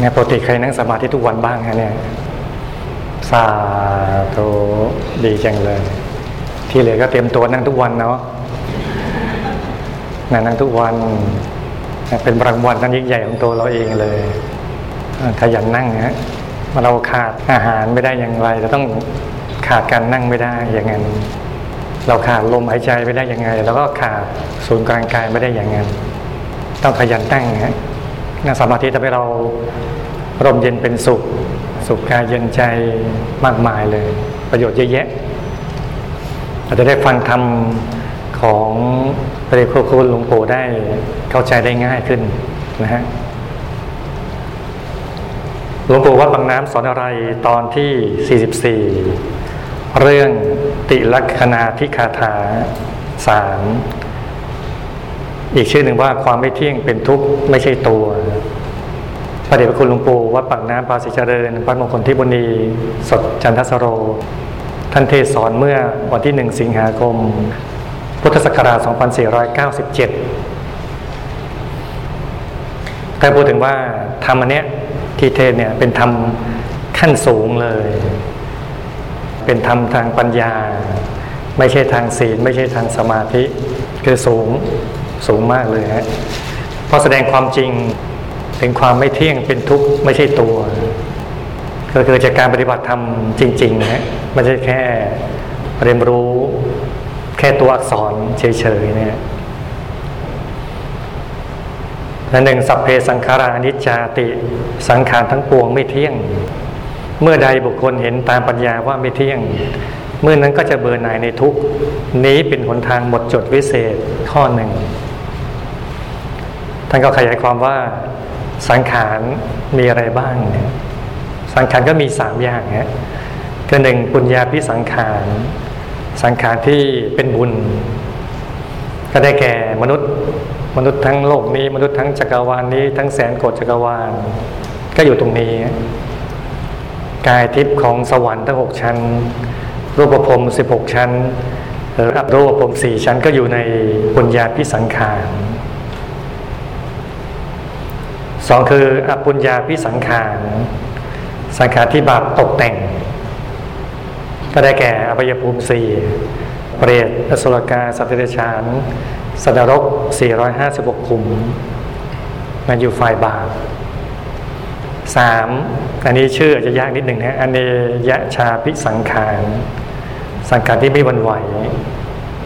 เนี่ยปกติใครนั่งสมาธิทุกวันบ้างฮะเนี่ยสาธุดีจังเลยที่เหลือก็เตรียมตัวนั่งทุกวันเนาะนั่งทุกวันเป็นรางวัลทั้งยิ่งใหญ่ของตัวเราเองเลยขยันนั่งฮะเราขาดอาหารไม่ได้อย่างไรเราต้องขาดการนั่งไม่ได้อย่างนั้นเราขาดลมหายใจไม่ได้อย่างไรแล้วก็ขาดศูนย์กลางกายไม่ได้อย่างนั้นต้องขยันนั่งฮะนั่งสมาธิทำให้เราร่มเย็นเป็นสุขสุขกายเย็นใจมากมายเลยประโยชน์เยอะแยะเราจะได้ฟังธรรมของพระเดชพระคุณหลวงปู่ได้เข้าใจได้ง่ายขึ้นนะฮะหลวงปู่วัดบางน้ำสอนอะไรตอนที่44เรื่องติลักขณาธิคาถา3อีกชื่อหนึ่งว่าความไม่เที่ยงเป็นทุกข์ไม่ใช่ตัวพระเดชพระคุณหลวงปู่วัดปากน้ำภาษีเจริญวัดมงคลทิบุณีสดจันทสโรท่านเทศสอนเมื่อวันที่1 สิงหาคมพุทธศักราช2497ได้พูดถึงว่าธรรมอันเนี้ยที่เทศเนี่ยเป็นธรรมขั้นสูงเลยเป็นธรรมทางปัญญาไม่ใช่ทางศีลไม่ใช่ทางสมาธิคือสูงมากเลยฮะเพราะแสดงความจริงเป็นความไม่เที่ยงเป็นทุกข์ไม่ใช่ตัวก็คือจากการปฏิบัติธรรมจริงๆนะไม่ใช่แค่เรียนรู้แค่ตัวอักษรเฉยๆเนี่ยและหนึ่งสัพเพสังขาราอนิจจาติสังขารทั้งปวงไม่เที่ยงเมื่อใดบุคคลเห็นตามปัญญาว่าไม่เที่ยงเมื่อนั้นก็จะเบื่อหน่ายในทุกข์นี้เป็นหนทางหมดจดวิเศษข้อหนึ่งท่านก็ขยายความว่าสังขารมีอะไรบ้างเนี่ยสังขารก็มี3อย่างฮะคือ1ปุญญาภิสังขารสังขารที่เป็นบุญก็ได้แก่มนุษย์ทั้งโลกนี้มนุษย์ทั้งจักรวาลนี้ทั้งแสนโกฏจักรวาลก็อยู่ตรงนี้กายทิพย์ของสวรรค์ทั้ง6ชั้นรูปพรหม16ชั้นอรูปพรหม4ชั้นก็อยู่ในปุญญาภิสังขาร2คืออปุญญาภิสังขารสังขารที่บาปตกแต่งก็ได้แก่อบายภูมิ4เปรตอสุรกายสัตว์เดรัจฉานสัตว์นรก456ขุมมาอยู่ฝ่ายบาป3อันนี้ชื่ออาจจะยากนิดหนึ่งนะอเนยชาภิสังขารสังขารที่ไม่หวั่นไหว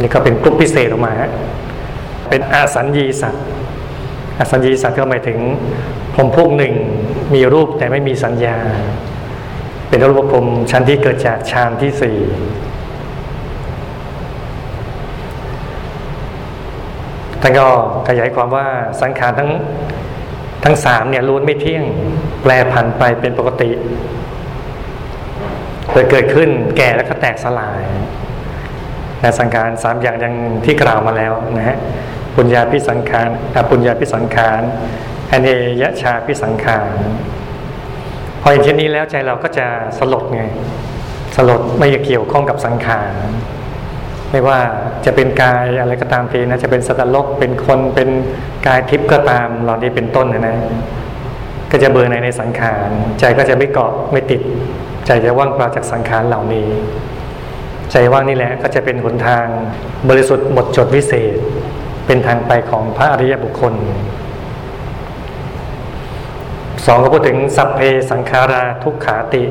นี่ก็เป็นกลุ่มพิเศษออกมาเป็นอสัญญีสัตว์อสัญญีสัตว์ก็หมายถึงพรหมพวกหนึ่งมีรูปแต่ไม่มีสัญญาเป็นรูปพรหมชั้นที่เกิดจากฌานที่4ท่านก็ขยายความว่าสังขารทั้ง3เนี่ยล้วนไม่เที่ยงแปรผันไปเป็นปกติเกิดขึ้นแก่แล้วก็แตกสลายแต่สังขาร3อย่างยังที่กล่าวมาแล้วนะฮะปุญญาภิสังขารอปุญญาภิสังขารอเนยชาภิสังขารพอเห็นเช่นนี้แล้วใจเราก็จะสลดไงสลดไม่เกี่ยวข้องกับสังขารไม่ว่าจะเป็นกายอะไรก็ตามทีนะจะเป็นสัตว์นรกเป็นคนเป็นกายทิพย์ก็ตามเหล่านี้เป็นต้นนะก็จะเบื่อในสังขารใจก็จะไม่เกาะไม่ติดใจจะว่างเปล่าจากสังขารเหล่านี้ใจว่างนี่แหละก็จะเป็นหนทางบริสุทธิ์หมดจดวิเศษเป็นทางไปของพระอริยบุคคล2ก็พูดถึงสัพเพสังขาราทุกขาติ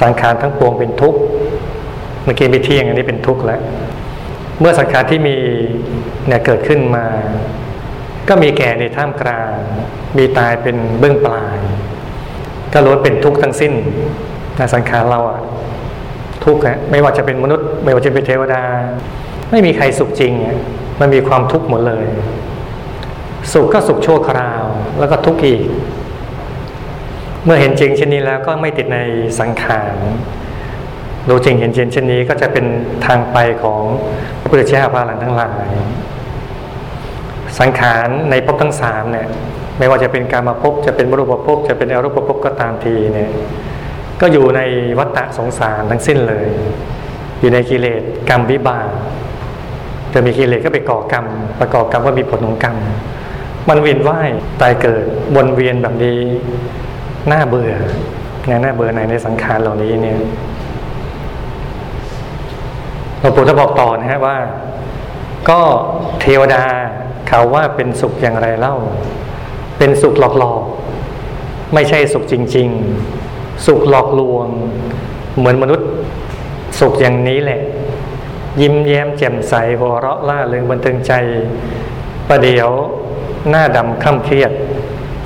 สังขารทั้งปวงเป็นทุกข์เมื่อกี้ไม่เที่ยงอันนี้เป็นทุกข์แล้วเมื่อสังขารที่มีเนี่ยเกิดขึ้นมาก็มีแก่ในท่ามกลางมีตายเป็นเบื้องปลายก็ล้วนเป็นทุกข์ทั้งสิ้นแต่สังขารเราอะทุกข์ฮะไม่ว่าจะเป็นมนุษย์ไม่ว่าจะเป็นเทวดาไม่มีใครสุขจริงมันมีความทุกข์หมดเลยสุขก็สุขชั่วคราวแล้วก็ทุกข์อีกเมื่อเห็นจริงเช่นนี้แล้วก็ไม่ติดในสังขารดูจริงเห็นจริงเช่นนี้ก็จะเป็นทางไปของพระพุทธเจ้าพระอรหันต์ทั้งหลายสังขารในภพทั้ง3เนี่ยไม่ว่าจะเป็นกามภพจะเป็นรูปภพจะเป็นอรูปภพก็ตามทีเนี่ยก็อยู่ในวัฏฏะสงสารทั้งสิ้นเลยอยู่ในกิเลสกรรมวิบากจะมีกิเลสก็ไปก่อกรรมประกอบกรรมก็มีผลของกรรมมันเวียนว่ายตายเกิดวนเวียนแบบนี้ น่าเบื่อในหน้าเบื่อในสังขารเหล่านี้เนี่ยหลวงปู่จะบอกต่อนะฮะว่าก็เทวดาเขาว่าเป็นสุขอย่างไรเล่าเป็นสุขหลอกๆไม่ใช่สุขจริงๆสุขหลอกลวงเหมือนมนุษย์สุขอย่างนี้แหละยิ้มแย้มแจ่มใสหัวเราะล่าเริงบันเทิงใจประเดี๋ยวหน้าดำค่ำเครียด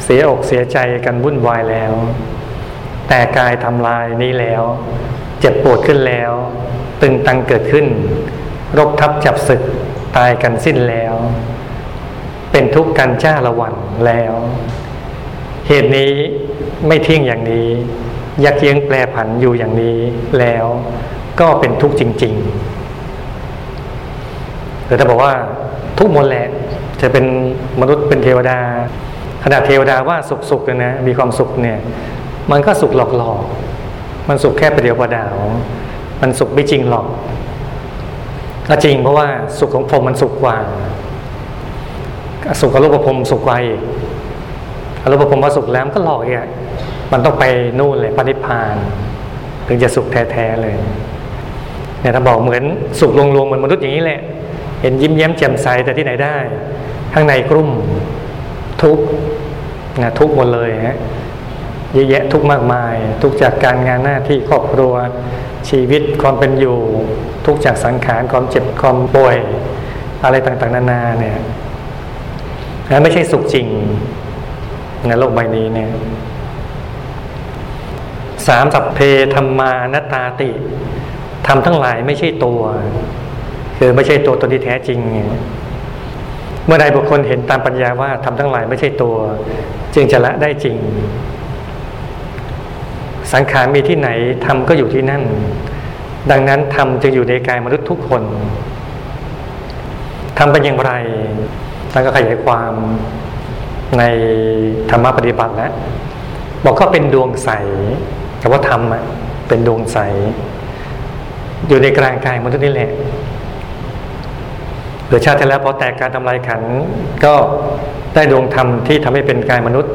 เสียอกเสียใจกันวุ่นวายแล้วแต่กายทำลายนี้แล้วเจ็บปวดขึ้นแล้วตึงตังเกิดขึ้นรบทับจับศึกตายกันสิ้นแล้วเป็นทุกข์กันจ้าละวันแล้วเหตุนี้ไม่เที่ยงอย่างนี้ยักเยื้องแปรผันอยู่อย่างนี้แล้วก็เป็นทุกข์จริงๆคือถ้าบอกว่าทุกมนแหละจะเป็นมนุษย์เป็นเทวดาขนาดเทวดาว่าสุขๆเลยนะมีความสุขเนี่ยมันก็สุขหลอกๆมันสุขแค่ประเดี๋ยวประดาวมันสุขไม่จริงหรอกก็จริงเพราะว่าสุขของพรหมมันสุขกว่าสุขอรูปพรหมสุขกว่าอีกอรูปพรหมว่าสุขแล้วมันก็หลอกอีกมันต้องไปนู่นเลยปฏิพานถึงจะสุขแท้ๆเลยเนี่ยถ้าบอกเหมือนสุขลวงๆเหมือนมนุษย์อย่างนี้แหละเห็นยิ้มแย้มแจ่มใสแต่ที่ไหนได้ข้างในกลุ่มทุกข์นะทุกข์หมดเลยฮะเยอะแยะทุกข์มากมายทุกข์จากการงานหน้าที่ครอบครัวชีวิตความเป็นอยู่ทุกข์จากสังขารความเจ็บความป่วยอะไรต่างๆนานาเนี่ยนั้นไม่ใช่สุขจริงในโลกใบนี้เนี่ยสามสัพเพธัมมานัตตาติธรรมทั้งหลายไม่ใช่ตัวคือไม่ใช่ตัวตนที่แท้จริงเมื่อใดบุคคลเห็นตามปัญญาว่าธรรมทั้งหลายไม่ใช่ตัวจึงจะละได้จริงสังขารมีที่ไหนธรรมก็อยู่ที่นั่นดังนั้นธรรมจึงอยู่ในกายมนุษย์ทุกคนธรรมเป็นอย่างไรท่านก็ขยายความในธรรมปฏิบัตินะบอกก็เป็นดวงใสแต่ว่าธรรมเป็นดวงใสอยู่ในกลางกายมนุษย์นี่แหละเกิดชาติแล้วพอแตกการทำลายขันธ์ก็ได้ดวงธรรมที่ทำให้เป็นกายมนุษย์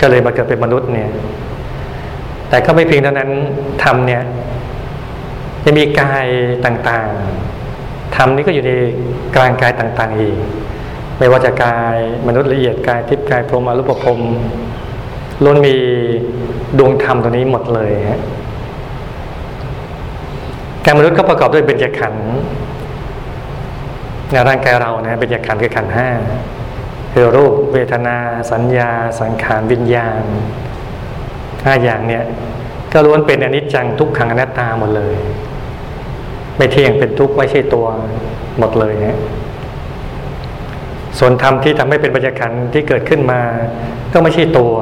ก็เลยมาเกิดเป็นมนุษย์เนี่ยแต่ก็ไม่เพียงเท่านั้นธรรมเนี่ยจะมีกายต่างๆธรรมนี้ก็อยู่ในกลางกายต่างๆอีกไม่ว่าจะกายมนุษย์ละเอียดกายทิพย์กายพรหมอรูปพรหมล้วนมีดวงธรรมตัวนี้หมดเลยฮะกายมนุษย์ก็ประกอบด้วยเบญจขันธ์ในร่างกายเรานะเป็นขันธ์คือขันธ์ห้าคือรูปเวทนาสัญญาสังขารวิญญาณ5อย่างเนี่ยก็ล้วนเป็นอนิจจังทุกขังอนัตตาหมดเลยไม่เที่ยงเป็นทุกข์ไม่ใช่ตัวหมดเลยนะส่วนธรรมที่ทำให้เป็นปัญญาขันธ์ที่เกิดขึ้นมาก็ไม่ใช่ตัว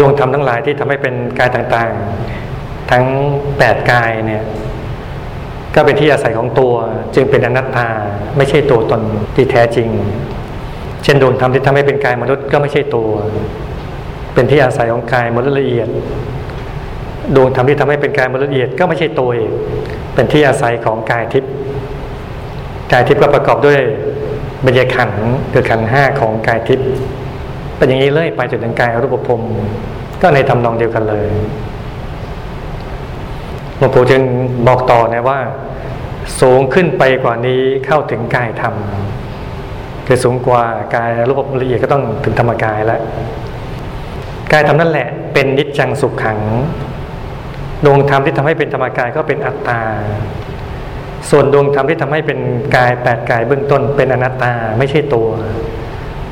ดวงธรรมทั้งหลายที่ทำให้เป็นกายต่างๆทั้ง8กายเนี่ยก็เป็นที่อาศัยของตัวจึงเป็นอนัตตาไม่ใช่ตัวตนที่แท้จริงเช่นดวงธรรมที่ทำให้เป็นกายมนุษย์ก็ไม่ใช่ตัวเป็นที่อาศัยของกายมนุษย์ละเอียดดวงธรรมที่ทำให้เป็นกายมนุษย์ละเอียดก็ไม่ใช่ตัวเองเป็นที่อาศัยของกายทิพย์ก็ประกอบด้วยบรรยาขันธ์คือขันธ์ห้าของกายทิพย์เป็นอย่างนี้เรื่อยไปจนถึงกายอรูปพรหมก็ในทำนองเดียวกันเลยหลวงปู่จึงบอกต่อนะว่าสูงขึ้นไปกว่านี้เข้าถึงกายธรรมคือสูงกว่ากายรูปละเอียดก็ต้องถึงธรรมกายแล้วกายธรรมนั่นแหละเป็นนิจจังสุขขังดวงธรรมที่ทำให้เป็นธรรมกายก็เป็นอัตตาส่วนดวงธรรมที่ทำให้เป็นกายแปดกายเบื้องต้นเป็นอนัตตาไม่ใช่ตัว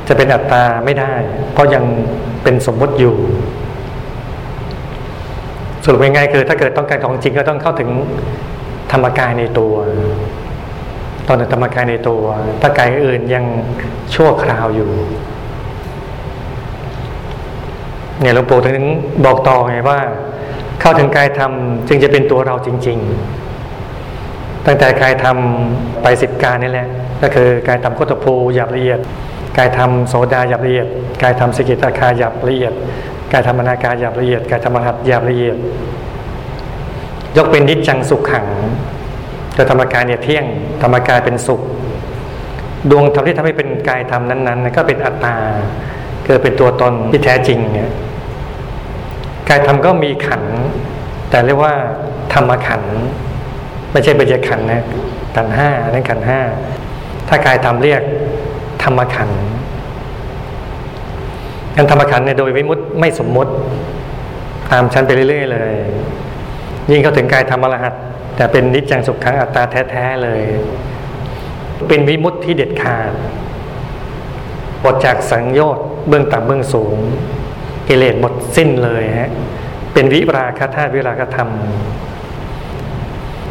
จะเป็นอัตตาไม่ได้เพราะยังเป็นสมมติอยู่สรุปง่ายๆคือถ้าเกิดต้องการของจริงก็ต้องเข้าถึงธรรมกายในตัวตอนนี้ธรรมกายในตัวถ้ากายอื่นยังชั่วคราวอยู่เนี่ยหลวงปู่ถึงบอกต่อไงว่าเข้าถึงกายธรรมจึงจะเป็นตัวเราจริงๆตั้งแต่กายธรรมไปสิบกายนี่แหละก็คือกายธรรมโคตรภูหยาบละเอียดกายธรรมโสดาหยาบละเอียดกายธรรมสกิทาคาหยาบละเอียดกายธรรมนาคาหยาบละเอียดกายธรรมหัตถ์หยาบละเอียดยกเป็นนิจจังสุขขังแต่ธรรมกายเนี่ยเที่ยงธรรมกายเป็นสุขดวงธรรมที่ทำให้เป็นกายธรรมนั้นๆก็เป็นอัตตาเกิดเป็นตัวตนที่แท้จริงเนี่ย กายธรรมก็มีขันธ์แต่เรียกว่าธรรมขันธ์ไม่ใช่เป็นขันธ์นะขันธ์ห้านั่นขันธ์ห้าถ้ากายธรรมเรียกธรรมขันธ์การธรรมขันธ์เนี่ยโดยวิมุตติไม่สมมุติตามชั้นไปเรื่อยๆเลยยิ่งเข้าถึงกายธรรมอรหัตแต่เป็นนิจจังสุขขังอัตตาแท้ๆเลยเป็นวิมุตติที่เด็ดขาดหมดจากสังโยชน์เบื้องต่ำเบื้องสูงกิเลสหมดสิ้นเลยฮะเป็นวิราคะธาตุวิราคะธรรม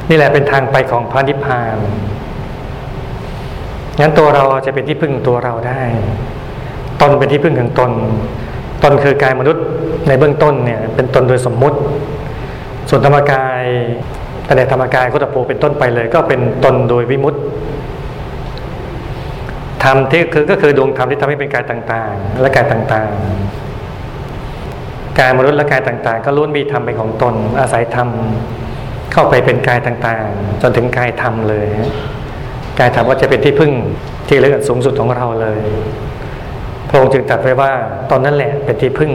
นี่แหละเป็นทางไปของพระนิพพานงั้นตัวเราจะเป็นที่พึ่งตัวเราได้ตนเป็นที่พึ่งของตนตนคือกายมนุษย์ในเบื้องต้นเนี่ยเป็นตนโดยสมมุติส่วนธรรมกายแต่ในธรรมกายโคตรโพเป็นต้นไปเลยก็เป็นตนโดยวิมุตติธรรมที่คือก็คือดวงธรรมที่ทำให้เป็นกายต่างๆและกายต่างๆกายมนุษย์และกายต่างๆก็ล้วนมีธรรมเป็นของตนอาศัยธรรมเข้าไปเป็นกายต่างๆจนถึงกายธรรมเลยกายธรรมก็จะเป็นที่พึ่งที่ลึกสูงสุดของเราเลยพระองค์จึงตรัสไว้ว่าตนนั่นแหละเป็นที่พึ่ง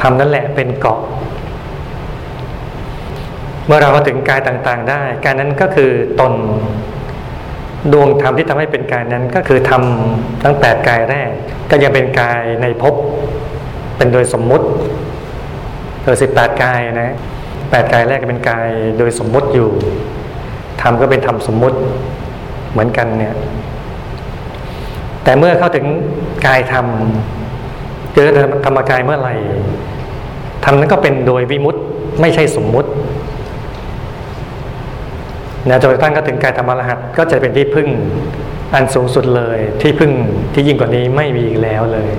ธรรมนั่นแหละเป็นเกาะเมื่อเราเข้าถึงกายต่างๆได้กายนั้นก็คือตนดวงธรรมที่ทำให้เป็นกายนั้นก็คือธรรมทั้ง8กายแรกก็ยังเป็นกายในภพเป็นโดยสมมุติโดย18กายนะ8กายแรกก็เป็นกายโดยสมมุติอยู่ธรรมก็เป็นธรรมสมมุติเหมือนกันเนี่ยแต่เมื่อเข้าถึงกายธรรมเจอธรรมกายเมื่อไหร่ธรรมนั้นก็เป็นโดยวิมุตติไม่ใช่สมมุตินะจนกระทั่งก็ถึงกายธรรมอรหัตก็จะเป็นที่พึ่งอันสูงสุดเลยที่พึ่งที่ยิ่งกว่านี้ไม่มีอีกแล้วเลย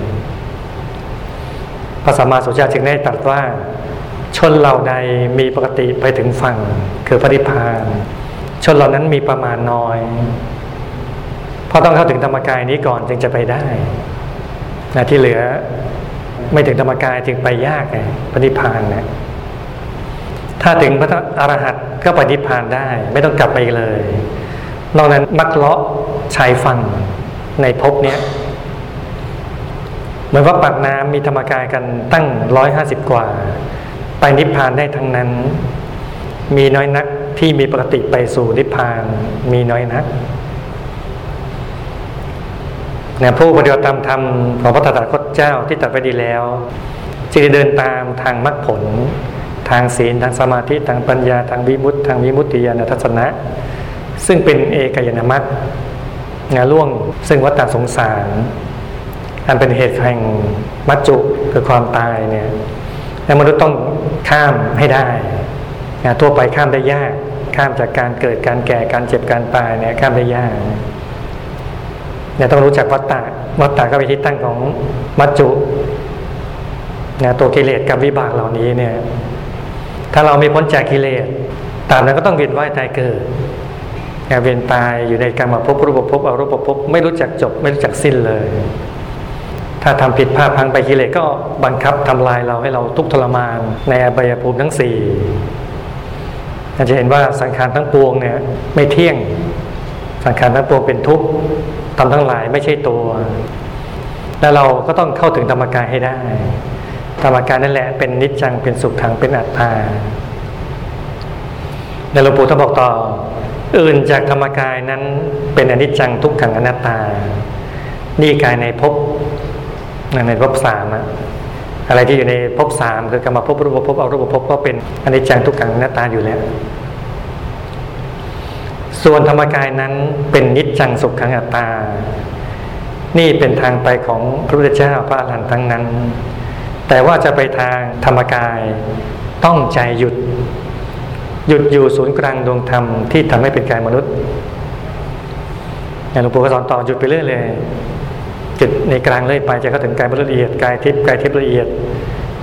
พระสัมมาสัมพุทธเจ้าจึงได้ตรัสว่าชนเหล่าใดมีปกติไปถึงฝั่งคือพระนิพพานชนเหล่านั้นมีประมาณน้อยเพราะต้องเข้าถึงธรรมกายนี้ก่อนจึงจะไปได้นะที่เหลือไม่ถึงธรรมกายจึงไปยากไงพระนิพพานเนี่ยถ้าถึงพระอรหันต์ก็ไปนิพพานได้ไม่ต้องกลับไปเลยนอกนั้นมักเลาะชายฝั่งในภพเนี้ยเหมือนว่าปากน้ำมีธรรมกายกันตั้ง150กว่าไปนิพพานได้ทั้งนั้นมีน้อยนักที่มีปกติไปสู่นิพพานมีน้อยนักนะผู้ปฏิบัติตามธรรมของพระตถาคตเจ้าที่ตรัสไว้ดีแล้วจึงได้เดินตามทางมรรคผลทางศีลทางสมาธิทางปัญญาทางวิมุตติทางวิมุตติญาณทัศนะซึ่งเป็นเอกายนะมรรคล่วงซึ่งวัฏฏสงสารอันเป็นเหตุแห่งมัจจุคือความตายเนี่ยมนุษย์ต้องข้ามให้ได้ทั่วไปข้ามได้ยากข้ามจากการเกิดการแก่การเจ็บการตายเนี่ยข้ามได้ยากต้องรู้จักวัฏฏะวัฏฏะก็เป็นที่ตั้งของมัจจุตัวกิเลสกรรมวิบากเหล่านี้เนี่ยถ้าเราไม่พ้นจากกิเลสตามนั้นก็ต้องเวียนว่ายตายเกิดเวียนตายอยู่ในกรรมภพรูปภพอรูปภพไม่รู้จักจบไม่รู้จักสิ้นเลยถ้าทำผิดพลาดพังไปกิเลสก็บังคับทำลายเราให้เราทุกข์ทรมานในอบายภูมิทั้งสี่เราจะเห็นว่าสังขารทั้งปวงเนี่ยไม่เที่ยงสังขารทั้งปวงเป็นทุกข์ธรรมทั้งหลายไม่ใช่ตัวและเราก็ต้องเข้าถึงธรรมกายให้ได้ธรรมกายนั่นแหละเป็นนิจจังเป็นสุขขังเป็นอัตตาในหลวงปู่ท่านบอกต่ออื่นจากธรรมกายนั้นเป็นอนิจจังทุกขังอนัตตานี่กายในภพในภพสามอะไรที่อยู่ในภพสามคือกรรมภพรูปภพอรูปภพก็เป็นอนิจจังทุกขังอนัตตาอยู่แล้วส่วนธรรมกายนั้นเป็นนิจจังสุขขังอัตตานี่เป็นทางไปของพระพุทธเจ้าพระอรหันต์ทั้งนั้นแต่ว่าจะไปทางธรรมกายต้องใจหยุดอยู่ศูนย์กลางดวงธรรมที่ทำให้เป็นกายมนุษย์หลวงปู่ก็สอนต่อหยุดไปเรื่อยเลยจุดในกลางเรื่อยไปจะเข้าถึงกายละเอียดกายทิพย์กายทิพย์ละเอียด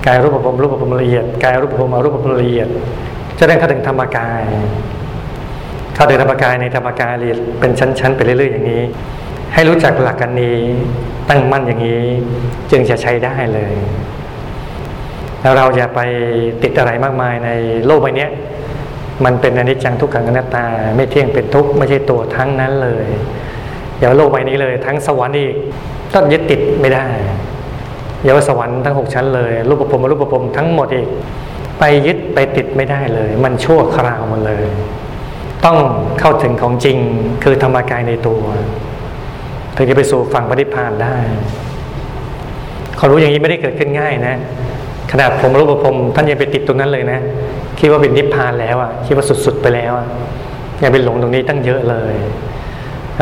กายรูปภพรูปภพละเอียดกายรูปภพอรูปภพละเอียดจะได้เข้าถึงธรรมกายเข้าถึงธรรมกายในธรรมกายละเอียดเป็นชั้นๆไปเรื่อยๆอย่างนี้ให้รู้จักหลักอันนี้ตั้งมั่นอย่างนี้จึงจะใช้ได้เลยแล้วเราอย่าไปติดอะไรมากมายในโลกใบนี้มันเป็นอนิจจังทุกขังอนัตตาไม่เที่ยงเป็นทุกข์ไม่ใช่ตัวทั้งนั้นเลยอย่าโลกใบนี้เลยทั้งสวรรค์อีกต้องยึดติดไม่ได้ เยาวสวรรค์ทั้ง6ชั้นเลยรูปภพอรูปภพทั้งหมดอีกไปยึดไปติดไม่ได้เลยมันชั่วคราวหมดเลยต้องเข้าถึงของจริงคือธรรมกายในตัวถึงจะไปสู่ฝั่งพระนิพพานได้เขารู้อย่างนี้ไม่ได้เกิดขึ้นง่ายนะขนาดผมรูปผมท่านยังไปติดตรงนั้นเลยนะคิดว่าเป็นนิพพานแล้วอ่ะคิดว่าสุดๆไปแล้วอ่ะยังไปหลงตรงนี้ตั้งเยอะเลย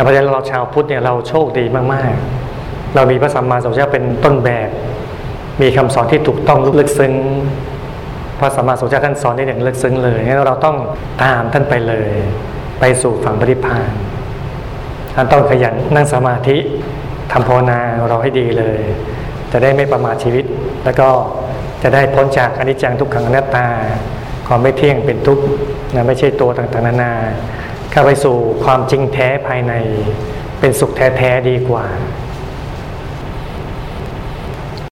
เพราะฉะนั้นเราชาวพุทธเนี่ยเราโชคดีมากๆเรามีพระสัมมาสัมพุทธเจ้าเป็นต้นแบบมีคำสอนที่ถูกต้องลึกซึ้งพระสัมมาสัมพุทธเจ้าท่านสอนได้อย่างลึกซึ้งเลยงั้นเราต้องตามท่านไปเลยไปสู่ฝั่งนิพพานท่านต้องขยันนั่งสมาธิทำภาวนาเราให้ดีเลยจะได้ไม่ประมาทชีวิตแล้วก็จะได้พ้นจากอนิจจังทุกขังอนัตตาความไม่เที่ยงเป็นทุกข์นะไม่ใช่ตัวต่างๆนานาเข้าไปสู่ความจริงแท้ภายในเป็นสุขแท้ๆดีกว่า